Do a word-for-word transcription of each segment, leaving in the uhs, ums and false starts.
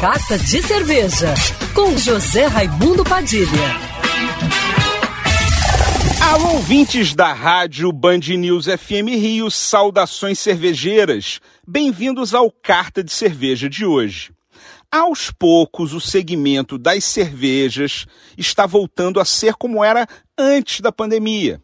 Carta de Cerveja, com José Raimundo Padilha. Alô, ouvintes da rádio Band News F M Rio, saudações cervejeiras. Bem-vindos ao Carta de Cerveja de hoje. Aos poucos, o segmento das cervejas está voltando a ser como era antes da pandemia.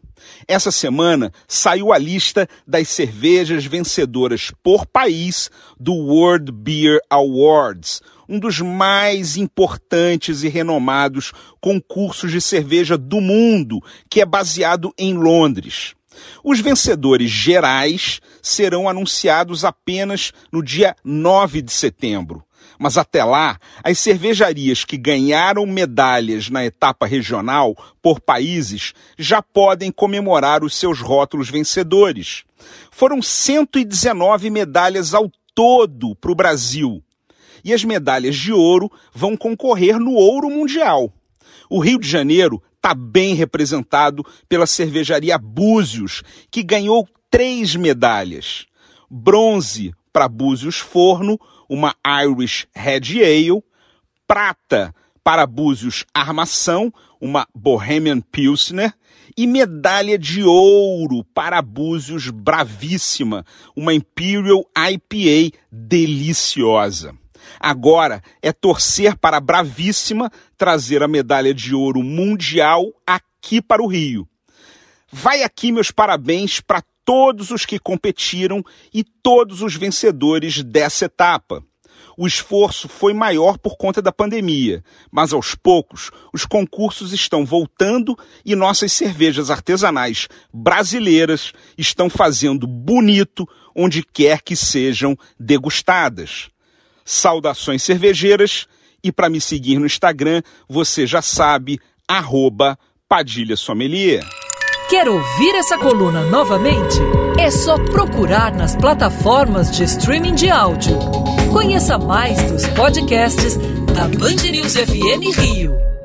Essa semana saiu a lista das cervejas vencedoras por país do World Beer Awards, um dos mais importantes e renomados concursos de cerveja do mundo, que é baseado em Londres. Os vencedores gerais serão anunciados apenas no dia nove de setembro. Mas até lá, as cervejarias que ganharam medalhas na etapa regional por países já podem comemorar os seus rótulos vencedores. Foram cento e dezenove medalhas ao todo para o Brasil. E as medalhas de ouro vão concorrer no Ouro Mundial. O Rio de Janeiro está bem representado pela cervejaria Búzios, que ganhou três medalhas. Bronze para Búzios Forno, uma Irish Red Ale, prata para Búzios Armação, uma Bohemian Pilsner, e medalha de ouro para Búzios Bravíssima, uma Imperial I P A deliciosa. Agora é torcer para a Bravíssima trazer a medalha de ouro mundial aqui para o Rio. Vai aqui meus parabéns para todos os que competiram e todos os vencedores dessa etapa. O esforço foi maior por conta da pandemia, mas aos poucos os concursos estão voltando e nossas cervejas artesanais brasileiras estão fazendo bonito onde quer que sejam degustadas. Saudações cervejeiras, e para me seguir no Instagram, você já sabe, arroba Padilha Sommelier. Quer ouvir essa coluna novamente? É só procurar nas plataformas de streaming de áudio. Conheça mais dos podcasts da Band News F M Rio.